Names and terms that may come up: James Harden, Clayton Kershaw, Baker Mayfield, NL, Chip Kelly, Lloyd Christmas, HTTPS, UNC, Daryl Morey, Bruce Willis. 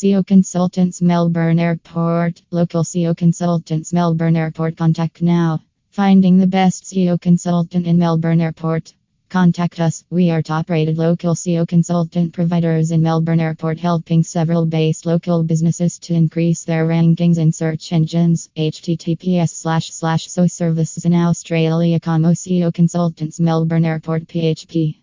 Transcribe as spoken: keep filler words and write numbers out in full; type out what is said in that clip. C E O Consultants Melbourne Airport. Local C E O Consultants Melbourne Airport. Contact now. Finding the best C E O consultant in Melbourne Airport. Contact us. We are top-rated local C E O consultant providers in Melbourne Airport, helping several based local businesses to increase their rankings in search engines. H T T P S slash slash so services in Australia, comma C E O Consultants Melbourne Airport P H P.